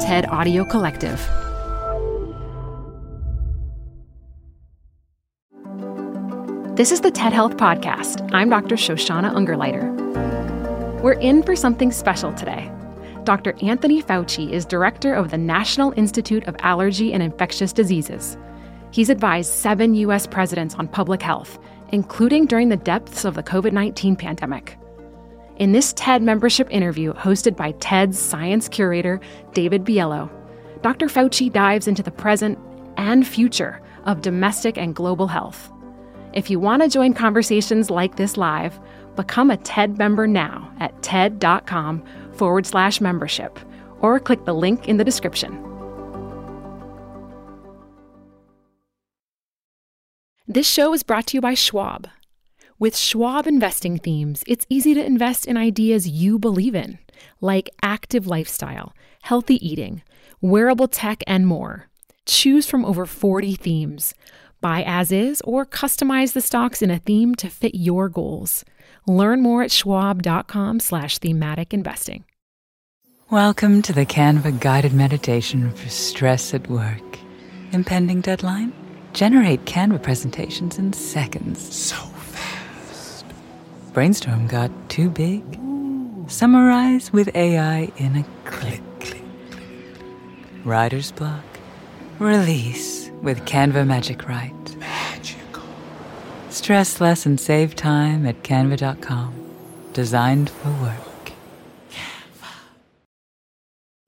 TED Audio Collective. This is the TED Health Podcast. I'm Dr. Shoshana Ungerleiter. We're in for something special today. Dr. Anthony Fauci is director of the National Institute of Allergy and Infectious Diseases. He's advised 7 U.S. presidents on public health, including during the depths of the COVID-19 pandemic. In this TED membership interview hosted by TED's science curator, David Biello, Dr. Fauci dives into the present and future of domestic and global health. If you want to join conversations like this live, become a TED member now at ted.com/membership, or click the link in the description. This show is brought to you by Schwab. With Schwab investing themes, it's easy to invest in ideas you believe in, like active lifestyle, healthy eating, wearable tech, and more. Choose from over 40 themes. Buy as is or customize the stocks in a theme to fit your goals. Learn more at schwab.com/thematic investing. Welcome to the Canva guided meditation for stress at work. Impending deadline? Generate Canva presentations in seconds. So brainstorm got too big? Ooh. Summarize with AI in a click. Click, click. Writer's block? Release with Canva Magic Write. Magical. Stress less and save time at canva.com. Designed for work. Canva.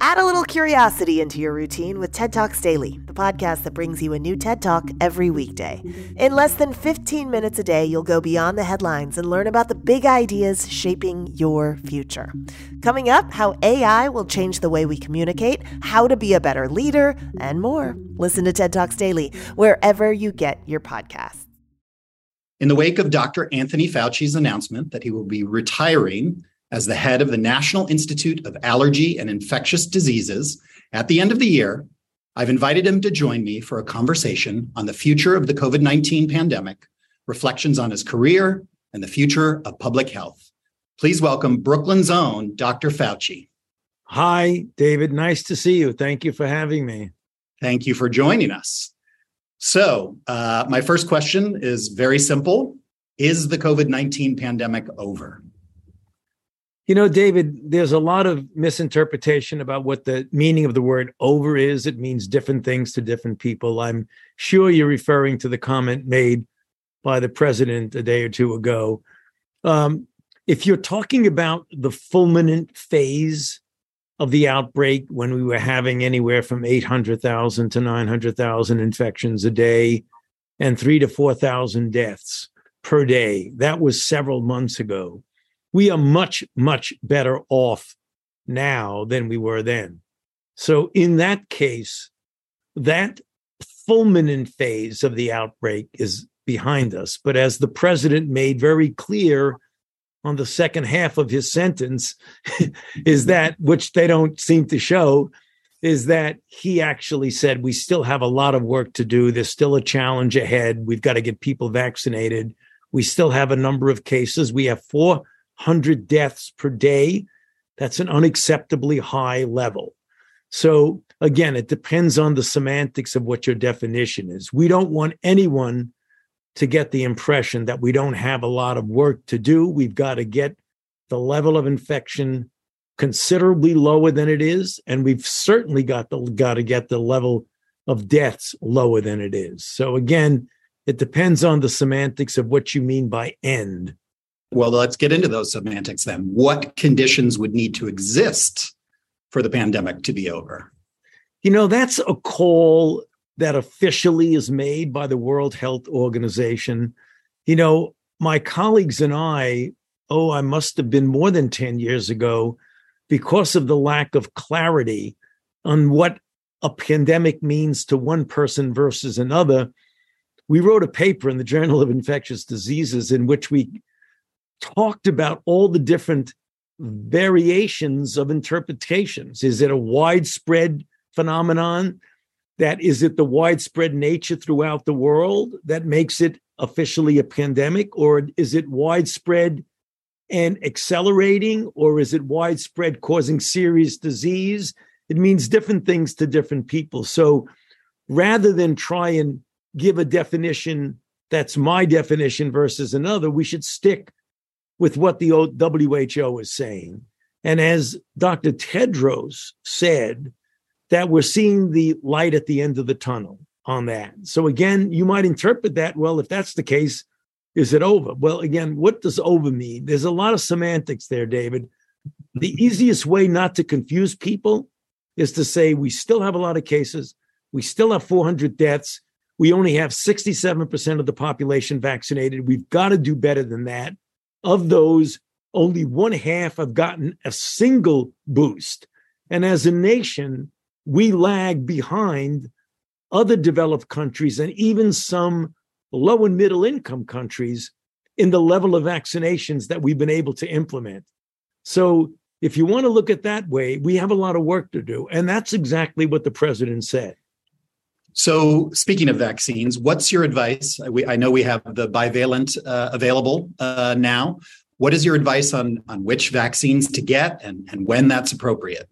Add a little curiosity into your routine with TED Talks Daily, the podcast that brings you a new TED Talk every weekday. In less than 15 minutes a day, you'll go beyond the headlines and learn about the big ideas shaping your future. Coming up, how AI will change the way we communicate, how to be a better leader, and more. Listen to TED Talks Daily wherever you get your podcasts. In the wake of Dr. Anthony Fauci's announcement that he will be retiring as the head of the National Institute of Allergy and Infectious Diseases at the end of the year, I've invited him to join me for a conversation on the future of the COVID-19 pandemic, reflections on his career, and the future of public health. Please welcome Brooklyn's own Dr. Fauci. Hi, David. Nice to see you. Thank you for having me. Thank you for joining us. So, my first question is very simple. Is the COVID-19 pandemic over? You know, David, there's a lot of misinterpretation about what the meaning of the word over is. It means different things to different people. I'm sure you're referring to the comment made by the president a day or two ago. If you're talking about the fulminant phase of the outbreak, when we were having anywhere from 800,000 to 900,000 infections a day and 3,000 to 4,000 deaths per day, that was several months ago. We are much, much better off now than we were then. So in that case, that fulminant phase of the outbreak is behind us. But as the president made very clear on the second half of his sentence, is that, which they don't seem to show, is that he actually said, we still have a lot of work to do. There's still a challenge ahead. We've got to get people vaccinated. We still have a number of cases. We have 400 deaths per day. That's an unacceptably high level. So again, it depends on the semantics of what your definition is. We don't want anyone to get the impression that we don't have a lot of work to do. We've got to get the level of infection considerably lower than it is, and we've certainly got to get the level of deaths lower than it is. So again, it depends on the semantics of what you mean by end. Well, let's get into those semantics then. What conditions would need to exist for the pandemic to be over? You know, that's a call that officially is made by the World Health Organization, you know, my colleagues and I, I must have been more than 10 years ago, because of the lack of clarity on what a pandemic means to one person versus another, we wrote a paper in the Journal of Infectious Diseases in which we talked about all the different variations of interpretations. Is it a widespread phenomenon? That is it the widespread nature throughout the world that makes it officially a pandemic? Or is it widespread and accelerating? Or is it widespread causing serious disease? It means different things to different people. So rather than try and give a definition that's my definition versus another, we should stick with what the WHO is saying. And as Dr. Tedros said, that we're seeing the light at the end of the tunnel on that. So again, you might interpret that, well, if that's the case, is it over? Well, again, what does over mean? There's a lot of semantics there, David. The easiest way not to confuse people is to say we still have a lot of cases, we still have 400 deaths, we only have 67% of the population vaccinated. We've got to do better than that. Of those, only one half have gotten a single boost. And as a nation, we lag behind other developed countries and even some low and middle income countries in the level of vaccinations that we've been able to implement. So if you want to look at that way, we have a lot of work to do. And that's exactly what the president said. So speaking of vaccines, what's your advice? I know we have the bivalent available now. What is your advice on which vaccines to get and when that's appropriate?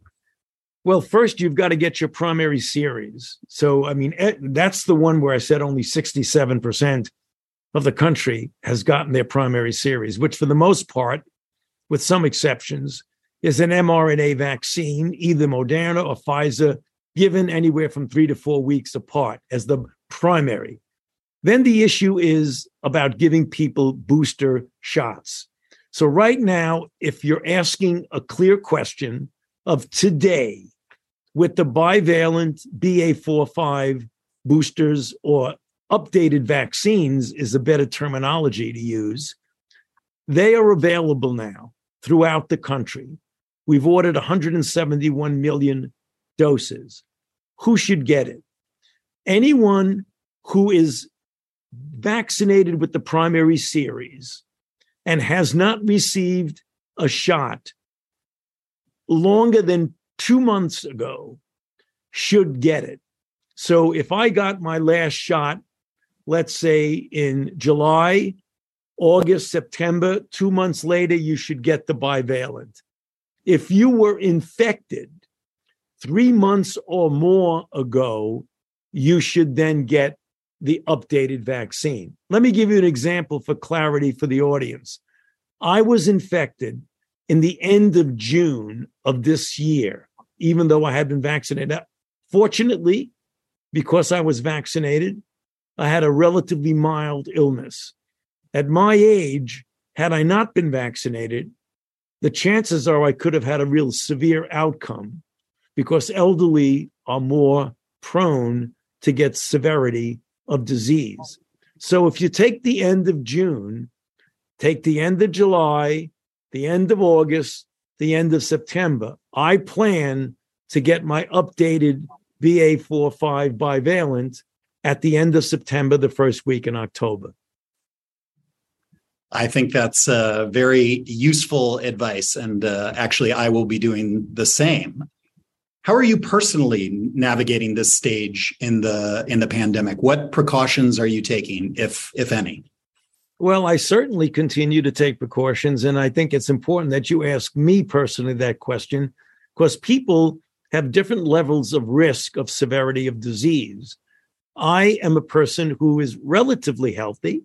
Well, first, you've got to get your primary series. So, I mean, that's the one where I said only 67% of the country has gotten their primary series, which for the most part, with some exceptions, is an mRNA vaccine, either Moderna or Pfizer, given anywhere from 3 to 4 weeks apart as the primary. Then the issue is about giving people booster shots. So right now, if you're asking a clear question of today, with the bivalent BA.4/5 boosters or updated vaccines is a better terminology to use, they are available now throughout the country. We've ordered 171 million doses. Who should get it? Anyone who is vaccinated with the primary series and has not received a shot longer than 2 months ago should get it. So if I got my last shot, let's say in July, August, September, 2 months later, you should get the bivalent. If you were infected 3 months or more ago, you should then get the updated vaccine. Let me give you an example for clarity for the audience. I was infected in the end of June of this year, even though I had been vaccinated. Fortunately, because I was vaccinated, I had a relatively mild illness. At my age, had I not been vaccinated, the chances are I could have had a real severe outcome, because elderly are more prone to get severity of disease. So if you take the end of June, take the end of July, the end of August, the end of September, I plan to get my updated BA.4/5 bivalent at the end of September, the first week in October. I think that's very useful advice. And actually, I will be doing the same. How are you personally navigating this stage in the pandemic? What precautions are you taking, if any? Well, I certainly continue to take precautions, and I think it's important that you ask me personally that question, because people have different levels of risk of severity of disease. I am a person who is relatively healthy,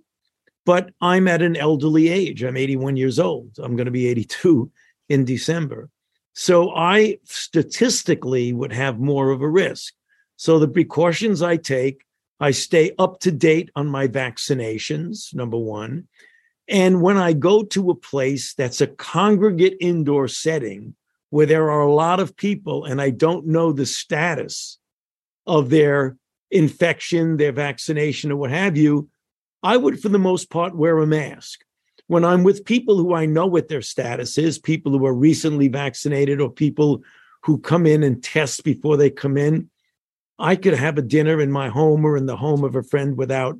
but I'm at an elderly age. I'm 81 years old. I'm going to be 82 in December. So I statistically would have more of a risk. So the precautions I take, I stay up to date on my vaccinations, number one. And when I go to a place that's a congregate indoor setting where there are a lot of people and I don't know the status of their infection, their vaccination, or what have you, I would, for the most part, wear a mask. When I'm with people who I know what their status is, people who are recently vaccinated or people who come in and test before they come in, I could have a dinner in my home or in the home of a friend without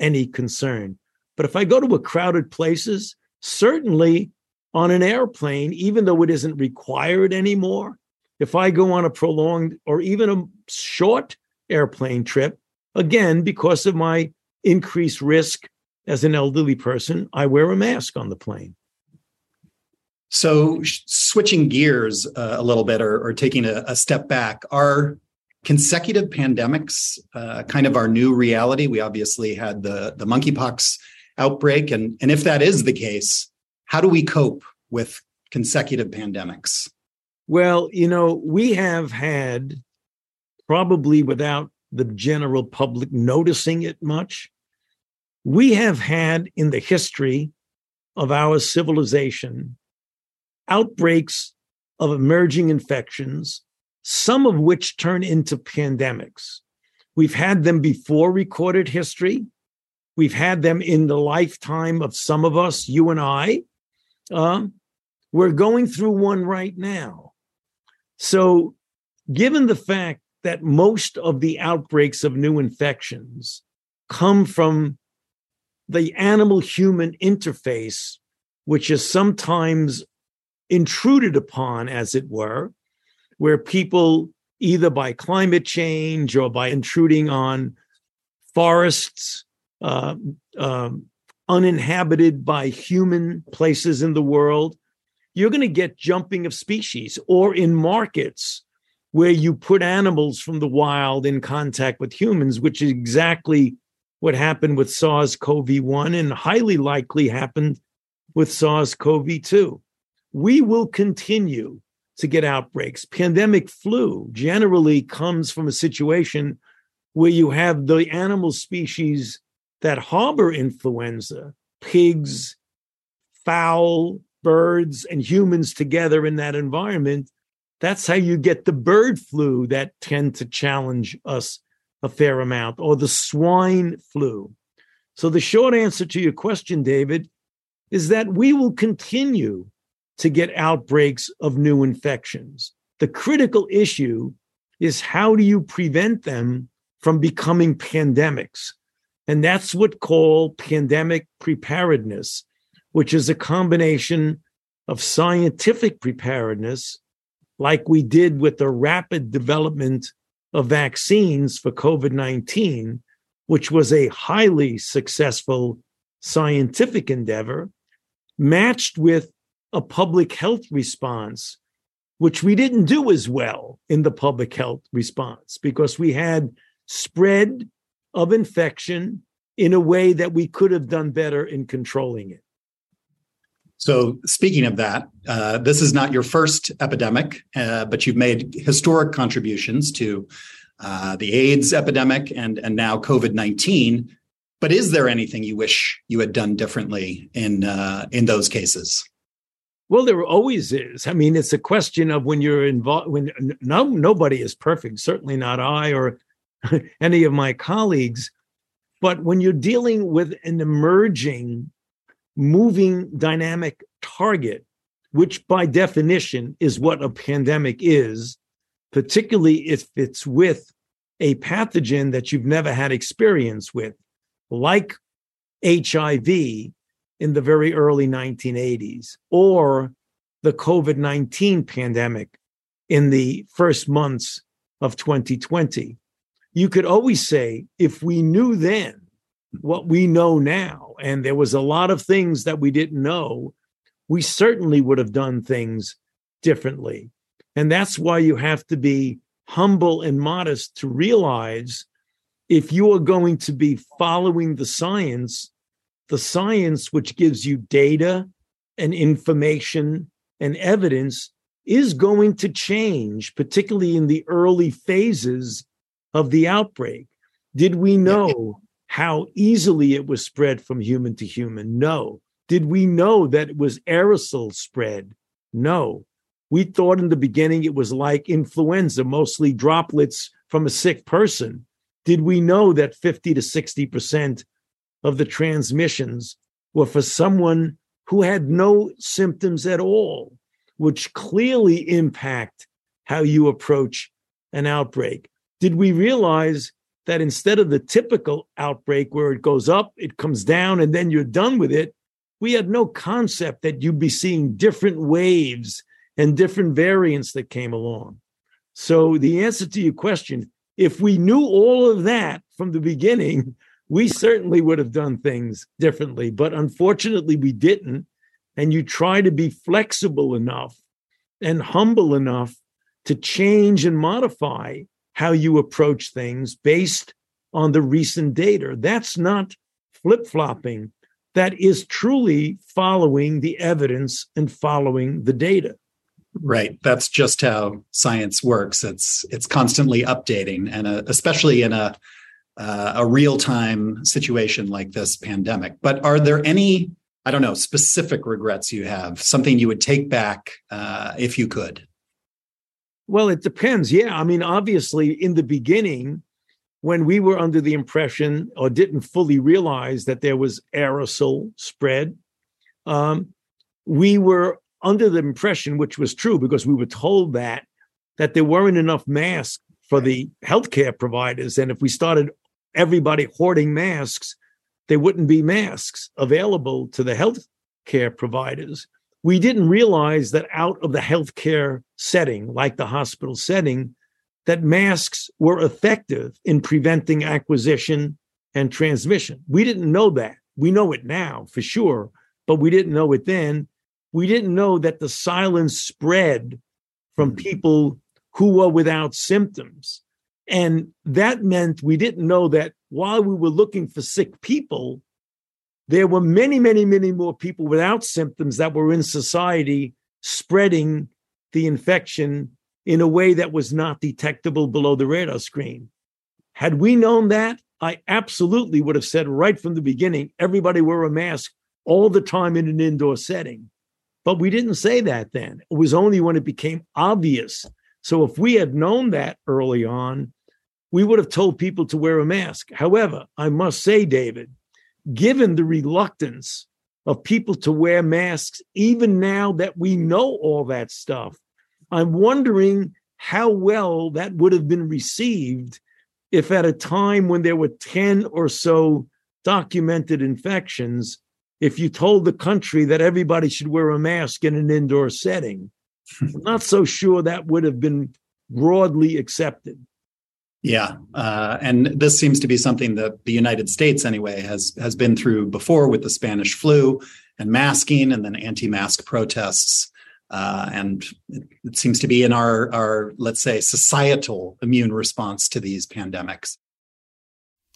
any concern. But if I go to a crowded places, certainly on an airplane, even though it isn't required anymore, if I go on a prolonged or even a short airplane trip, again, because of my increased risk as an elderly person, I wear a mask on the plane. So switching gears a little bit or taking a step back, are consecutive pandemics kind of our new reality? We obviously had the monkeypox outbreak. And if that is the case, how do we cope with consecutive pandemics? Well, you know, we have had, probably without the general public noticing it much, we have had in the history of our civilization outbreaks of emerging infections, some of which turn into pandemics. We've had them before recorded history. We've had them in the lifetime of some of us, you and I. We're going through one right now. So given the fact that most of the outbreaks of new infections come from the animal-human interface, which is sometimes intruded upon, as it were, where people, either by climate change or by intruding on forests uninhabited by human places in the world, you're going to get jumping of species, or in markets where you put animals from the wild in contact with humans, which is exactly what happened with SARS-CoV-1 and highly likely happened with SARS-CoV-2. We will continue to get outbreaks. Pandemic flu generally comes from a situation where you have the animal species that harbor influenza, pigs, fowl, birds, and humans together in that environment. That's how you get the bird flu that tend to challenge us a fair amount, or the swine flu. So the short answer to your question, David, is that we will continue to get outbreaks of new infections. The critical issue is, how do you prevent them from becoming pandemics? And that's what called pandemic preparedness, which is a combination of scientific preparedness, like we did with the rapid development of vaccines for COVID-19, which was a highly successful scientific endeavor, matched with a public health response, which we didn't do as well in the public health response, because we had spread of infection in a way that we could have done better in controlling it. So speaking of that, this is not your first epidemic, but you've made historic contributions to the AIDS epidemic and now COVID-19. But is there anything you wish you had done differently in those cases? Well, there always is. I mean, it's a question of when you're involved. When nobody is perfect, certainly not I or any of my colleagues. But when you're dealing with an emerging, moving dynamic target, which by definition is what a pandemic is, particularly if it's with a pathogen that you've never had experience with, like HIV in the very early 1980s, or the COVID-19 pandemic in the first months of 2020. You could always say, if we knew then what we know now, and there was a lot of things that we didn't know, we certainly would have done things differently. And that's why you have to be humble and modest to realize, if you are going to be following the science which gives you data and information and evidence is going to change, particularly in the early phases of the outbreak. Did we know how easily it was spread from human to human? No. Did we know that it was aerosol spread? No. We thought in the beginning it was like influenza, mostly droplets from a sick person. Did we know that 50 to 60% of the transmissions were for someone who had no symptoms at all, which clearly impact how you approach an outbreak? Did we realize that instead of the typical outbreak where it goes up, it comes down, and then you're done with it, we had no concept that you'd be seeing different waves and different variants that came along? So the answer to your question, if we knew all of that from the beginning, we certainly would have done things differently. But unfortunately, we didn't. And you try to be flexible enough and humble enough to change and modify how you approach things based on the recent data. That's not flip-flopping. That is truly following the evidence and following the data. Right. That's just how science works. It's constantly updating, and especially in a real-time situation like this pandemic. But are there any, I don't know, specific regrets you have, something you would take back if you could? Well, it depends. Yeah. I mean, obviously, in the beginning, when we were under the impression or didn't fully realize that there was aerosol spread, we were under the impression, which was true because we were told that there weren't enough masks for the healthcare providers. And if we started everybody hoarding masks, there wouldn't be masks available to the healthcare providers. We didn't realize that out of the healthcare setting, like the hospital setting, that masks were effective in preventing acquisition and transmission. We didn't know that. We know it now for sure, but we didn't know it then. We didn't know that the silence spread from people who were without symptoms. And that meant we didn't know that while we were looking for sick people, there were many, many, many more people without symptoms that were in society spreading the infection in a way that was not detectable below the radar screen. Had we known that, I absolutely would have said right from the beginning, everybody wear a mask all the time in an indoor setting. But we didn't say that then. It was only when it became obvious. So if we had known that early on, we would have told people to wear a mask. However, I must say, David, given the reluctance of people to wear masks, even now that we know all that stuff, I'm wondering how well that would have been received if at a time when there were 10 or so documented infections, if you told the country that everybody should wear a mask in an indoor setting. I'm not so sure that would have been broadly accepted. Yeah. And this seems to be something that the United States, anyway, has been through before with the Spanish flu and masking and then anti-mask protests. And it seems to be in our, let's say, societal immune response to these pandemics.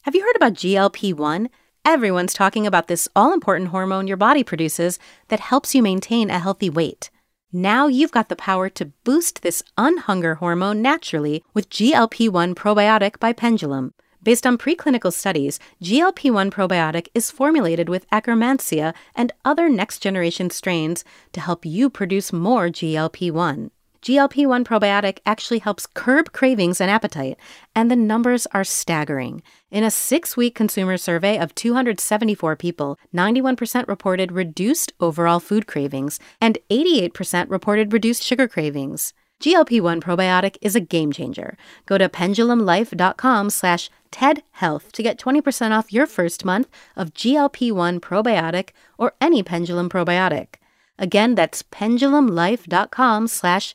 Have you heard about GLP-1? Everyone's talking about this all-important hormone your body produces that helps you maintain a healthy weight. Now you've got the power to boost this unhunger hormone naturally with GLP-1 probiotic by Pendulum. Based on preclinical studies, GLP-1 probiotic is formulated with Akkermansia and other next-generation strains to help you produce more GLP-1. GLP-1 probiotic actually helps curb cravings and appetite, and the numbers are staggering. In a 6-week consumer survey of 274 people, 91% reported reduced overall food cravings, and 88% reported reduced sugar cravings. GLP-1 probiotic is a game changer. Go to pendulumlife.com/TEDHealth to get 20% off your first month of GLP-1 probiotic or any Pendulum probiotic. Again, that's pendulumlife.com/TEDHealth.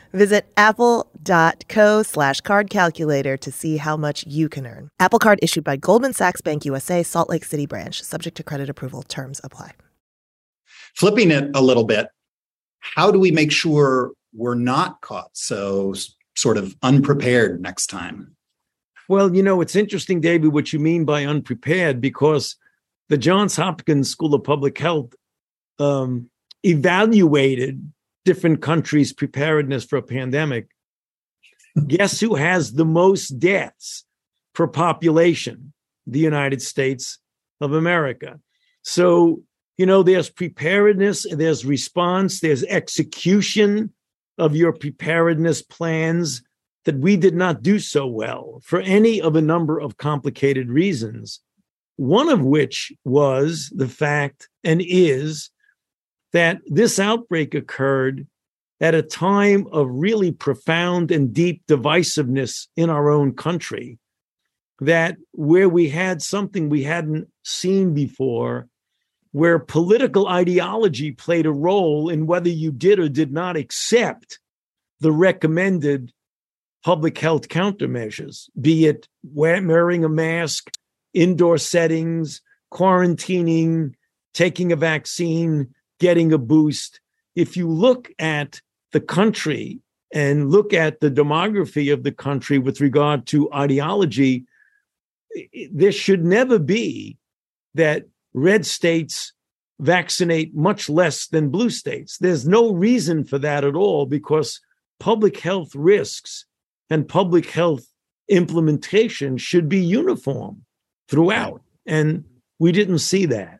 Visit apple.co/card calculator to see how much you can earn. Apple Card issued by Goldman Sachs Bank USA, Salt Lake City branch, subject to credit approval. Terms apply. Flipping it a little bit, how do we make sure we're not caught so sort of unprepared next time? Well, you know, it's interesting, David, what you mean by unprepared, because the Johns Hopkins School of Public Health evaluated different countries' preparedness for a pandemic, guess who has the most deaths per population? The United States of America. So, you know, there's preparedness, there's response, there's execution of your preparedness plans that we did not do so well for any of a number of complicated reasons, one of which was the fact and is that this outbreak occurred at a time of really profound and deep divisiveness in our own country, that where we had something we hadn't seen before, where political ideology played a role in whether you did or did not accept the recommended public health countermeasures, be it wearing a mask, indoor settings, quarantining, taking a vaccine, getting a boost. If you look at the country and look at the demography of the country with regard to ideology, there should never be that red states vaccinate much less than blue states. There's no reason for that at all, because public health risks and public health implementation should be uniform throughout. And we didn't see that.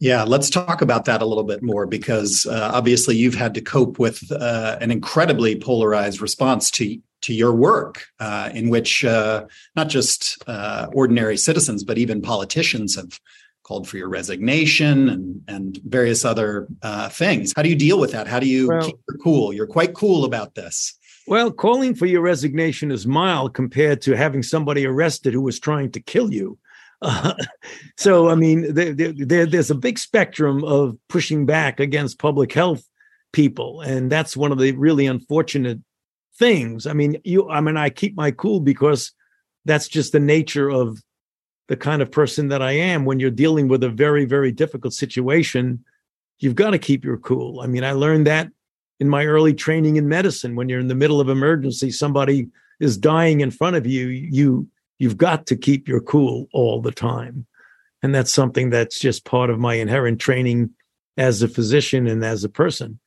Yeah, let's talk about that a little bit more, because obviously you've had to cope with an incredibly polarized response to your work, in which not just ordinary citizens, but even politicians have called for your resignation and various other things. How do you deal with that? How do you keep your cool? You're quite cool about this. Well, calling for your resignation is mild compared to having somebody arrested who was trying to kill you. So, I mean, there's a big spectrum of pushing back against public health people. And that's one of the really unfortunate things. I mean, I keep my cool because that's just the nature of the kind of person that I am. When you're dealing with a very, very difficult situation, you've got to keep your cool. I mean, I learned that in my early training in medicine. When you're in the middle of emergency, somebody is dying in front of you, you've got to keep your cool all the time. And that's something that's just part of my inherent training as a physician and as a person.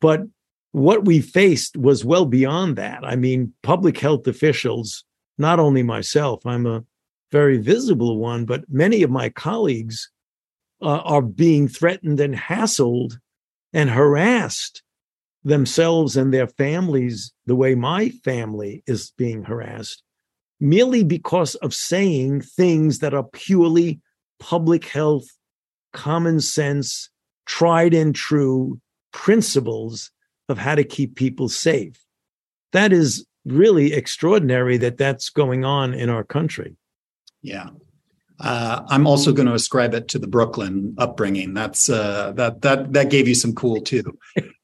But what we faced was well beyond that. I mean, public health officials, not only myself, I'm a very visible one, but many of my colleagues are being threatened and hassled and harassed themselves and their families the way my family is being harassed, merely because of saying things that are purely public health, common sense, tried and true principles of how to keep people safe. That is really extraordinary that that's going on in our country. Yeah. I'm also going to ascribe it to the Brooklyn upbringing. That's that gave you some cool too.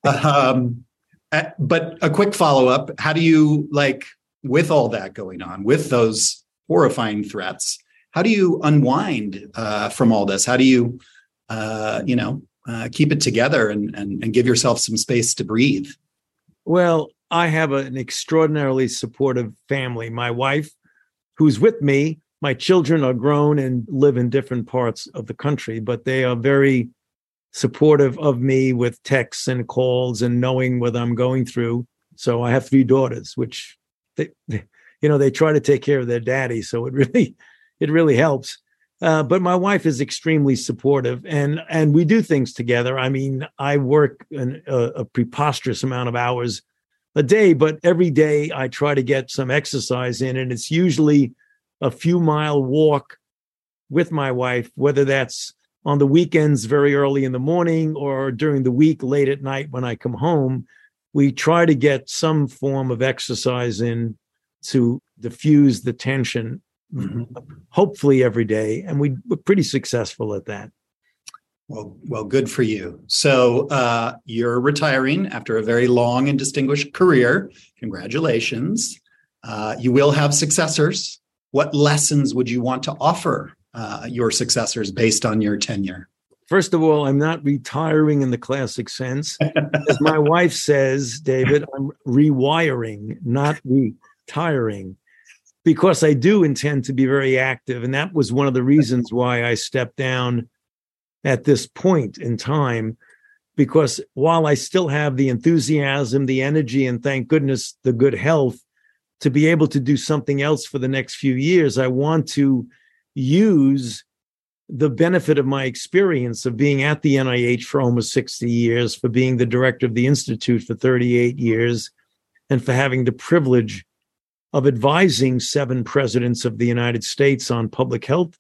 But a quick follow-up. How do you with all that going on, with those horrifying threats, how do you unwind from all this? How do you, keep it together and give yourself some space to breathe? Well, I have an extraordinarily supportive family. My wife, who's with me, my children are grown and live in different parts of the country, but they are very supportive of me with texts and calls and knowing what I'm going through. So I have 3 daughters, which they try to take care of their daddy, so it really helps. But my wife is extremely supportive, and we do things together. I mean, I work a preposterous amount of hours a day, but every day I try to get some exercise in, and it's usually a few-mile walk with my wife, whether that's on the weekends very early in the morning or during the week late at night when I come home. We try to get some form of exercise in to diffuse the tension, hopefully every day. And we're pretty successful at that. Well, good for you. So you're retiring after a very long and distinguished career. Congratulations. You will have successors. What lessons would you want to offer your successors based on your tenure? First of all, I'm not retiring in the classic sense. As my wife says, David, I'm rewiring, not retiring, because I do intend to be very active. And that was one of the reasons why I stepped down at this point in time. because while I still have the enthusiasm, the energy, and thank goodness, the good health to be able to do something else for the next few years, I want to use the benefit of my experience of being at the NIH for almost 60 years, for being the director of the Institute for 38 years, and for having the privilege of advising 7 presidents of the United States on public health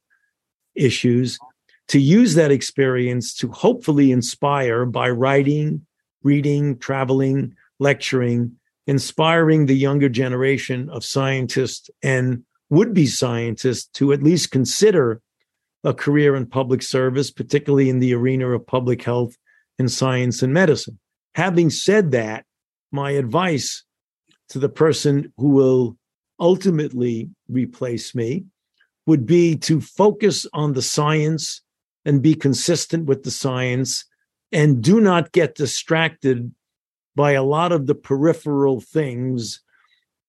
issues, to use that experience to hopefully inspire by writing, reading, traveling, lecturing, inspiring the younger generation of scientists and would-be scientists to at least consider a career in public service, particularly in the arena of public health and science and medicine. Having said that, my advice to the person who will ultimately replace me would be to focus on the science and be consistent with the science, and do not get distracted by a lot of the peripheral things,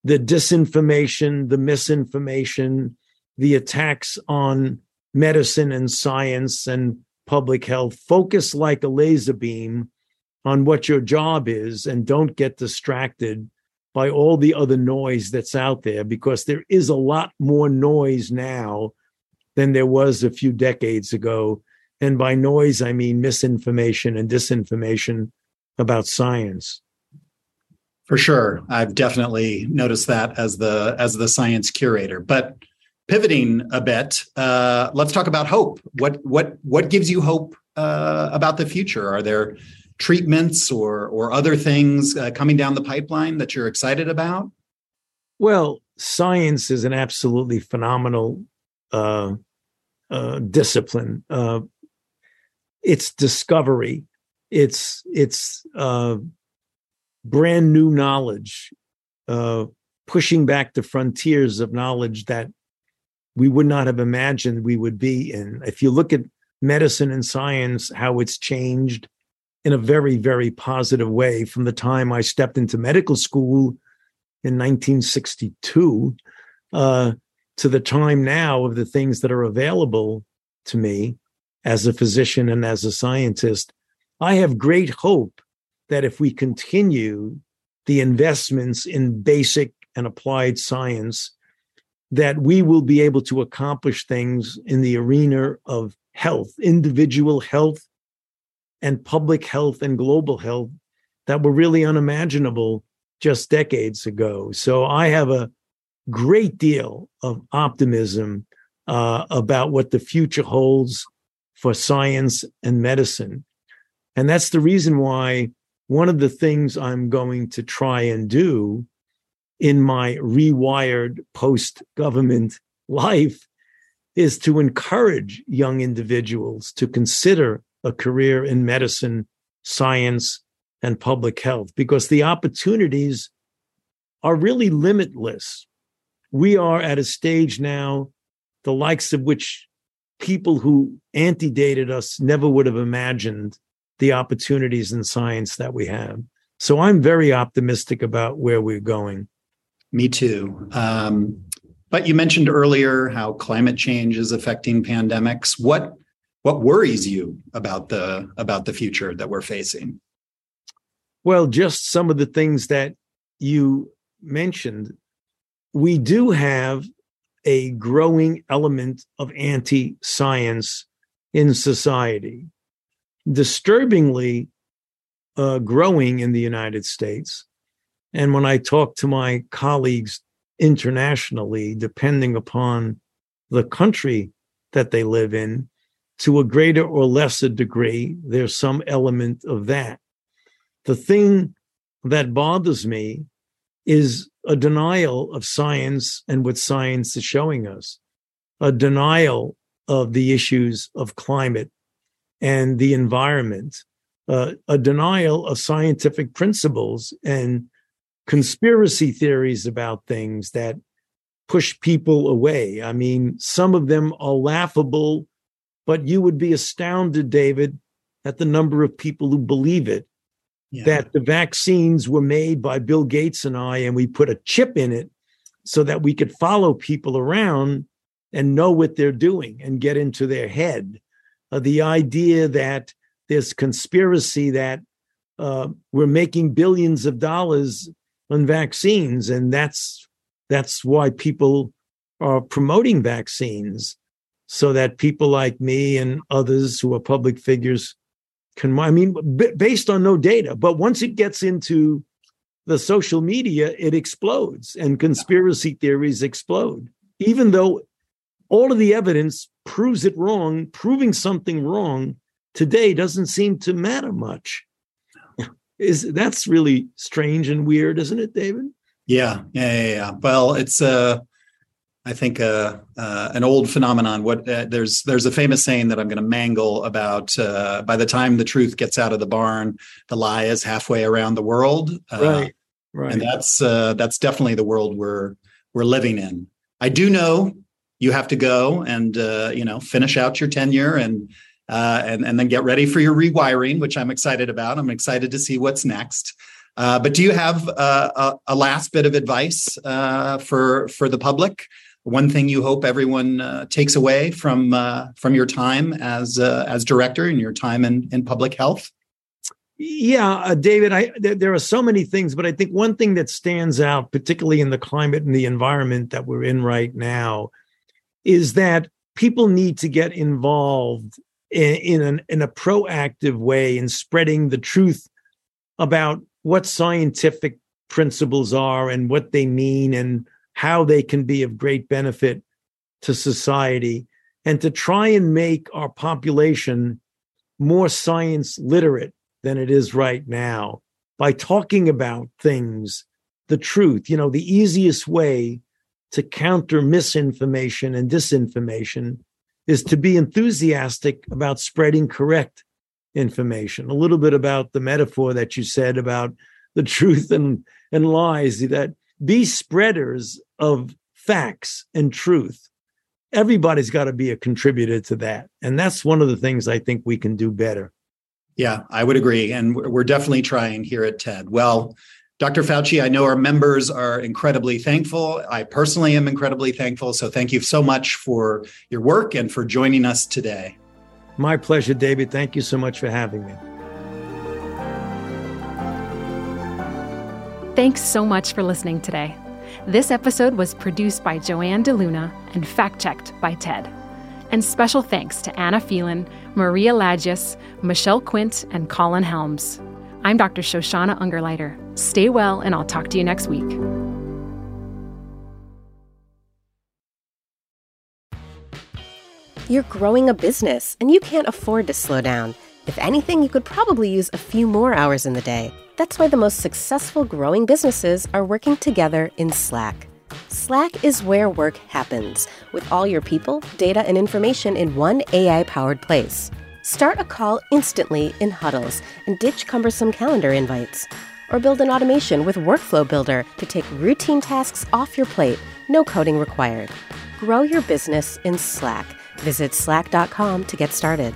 the disinformation, the misinformation, the attacks on medicine and science and public health. Focus like a laser beam on what your job is, and don't get distracted by all the other noise that's out there, because there is a lot more noise now than there was a few decades ago. And by noise, I mean misinformation and disinformation about science. For sure. I've definitely noticed that as the science curator. But pivoting a bit, let's talk about hope. What gives you hope about the future? Are there treatments or other things coming down the pipeline that you're excited about? Well, science is an absolutely phenomenal discipline. It's discovery. It's brand new knowledge, pushing back the frontiers of knowledge that we would not have imagined we would be in. If you look at medicine and science, how it's changed in a very, very positive way from the time I stepped into medical school in 1962 to the time now of the things that are available to me as a physician and as a scientist. I have great hope that if we continue the investments in basic and applied science, that we will be able to accomplish things in the arena of health, individual health, and public health and global health that were really unimaginable just decades ago. So I have a great deal of optimism about what the future holds for science and medicine. And that's the reason why one of the things I'm going to try and do in my rewired post-government life is to encourage young individuals to consider a career in medicine, science, and public health, because the opportunities are really limitless. We are at a stage now, the likes of which people who antedated us never would have imagined the opportunities in science that we have. So I'm very optimistic about where we're going. Me too. But you mentioned earlier how climate change is affecting pandemics. What worries you about the future that we're facing? Well, just some of the things that you mentioned. We do have a growing element of anti-science in society, disturbingly growing in the United States. And when I talk to my colleagues internationally, depending upon the country that they live in, to a greater or lesser degree, there's some element of that. The thing that bothers me is a denial of science and what science is showing us, a denial of the issues of climate and the environment, a denial of scientific principles and conspiracy theories about things that push people away. I mean, some of them are laughable, but you would be astounded, David, at the number of people who believe it, that the vaccines were made by Bill Gates and I, and we put a chip in it so that we could follow people around and know what they're doing and get into their head. The idea that this conspiracy that we're making billions of dollars on vaccines, and that's why people are promoting vaccines, so that people like me and others who are public figures can, I mean, based on no data. But once it gets into the social media, it explodes, and conspiracy theories explode, even though all of the evidence proves it wrong. Proving something wrong today doesn't seem to matter much. That's really strange and weird, isn't it, David? Yeah. Well, it's I think an old phenomenon. What there's a famous saying that I'm going to mangle about. By the time the truth gets out of the barn, the lie is halfway around the world. Right. And that's definitely the world we're living in. I do know you have to go and finish out your tenure and then get ready for your rewiring, which I'm excited about. I'm excited to see what's next. But do you have a last bit of advice for the public? One thing you hope everyone takes away from your time as director and your time in public health? Yeah, David, there are so many things, but I think one thing that stands out, particularly in the climate and the environment that we're in right now, is that people need to get involved in a proactive way in spreading the truth about what scientific principles are and what they mean and how they can be of great benefit to society, and to try and make our population more science literate than it is right now by talking about things, the truth. You know, the easiest way to counter misinformation and disinformation is to be enthusiastic about spreading correct information. A little bit about the metaphor that you said about the truth and lies, that be spreaders of facts and truth. Everybody's got to be a contributor to that. And that's one of the things I think we can do better. Yeah, I would agree. And we're definitely trying here at TED. Well, Dr. Fauci, I know our members are incredibly thankful. I personally am incredibly thankful. So thank you so much for your work and for joining us today. My pleasure, David. Thank you so much for having me. Thanks so much for listening today. This episode was produced by Joanne DeLuna and fact-checked by TED. And special thanks to Anna Phelan, Maria Lagius, Michelle Quint, and Colin Helms. I'm Dr. Shoshana Ungerleiter. Stay well, and I'll talk to you next week. You're growing a business, and you can't afford to slow down. If anything, you could probably use a few more hours in the day. That's why the most successful growing businesses are working together in Slack. Slack is where work happens, with all your people, data, and information in one AI-powered place. Start a call instantly in huddles and ditch cumbersome calendar invites. Or build an automation with Workflow Builder to take routine tasks off your plate, no coding required. Grow your business in Slack. Visit slack.com to get started.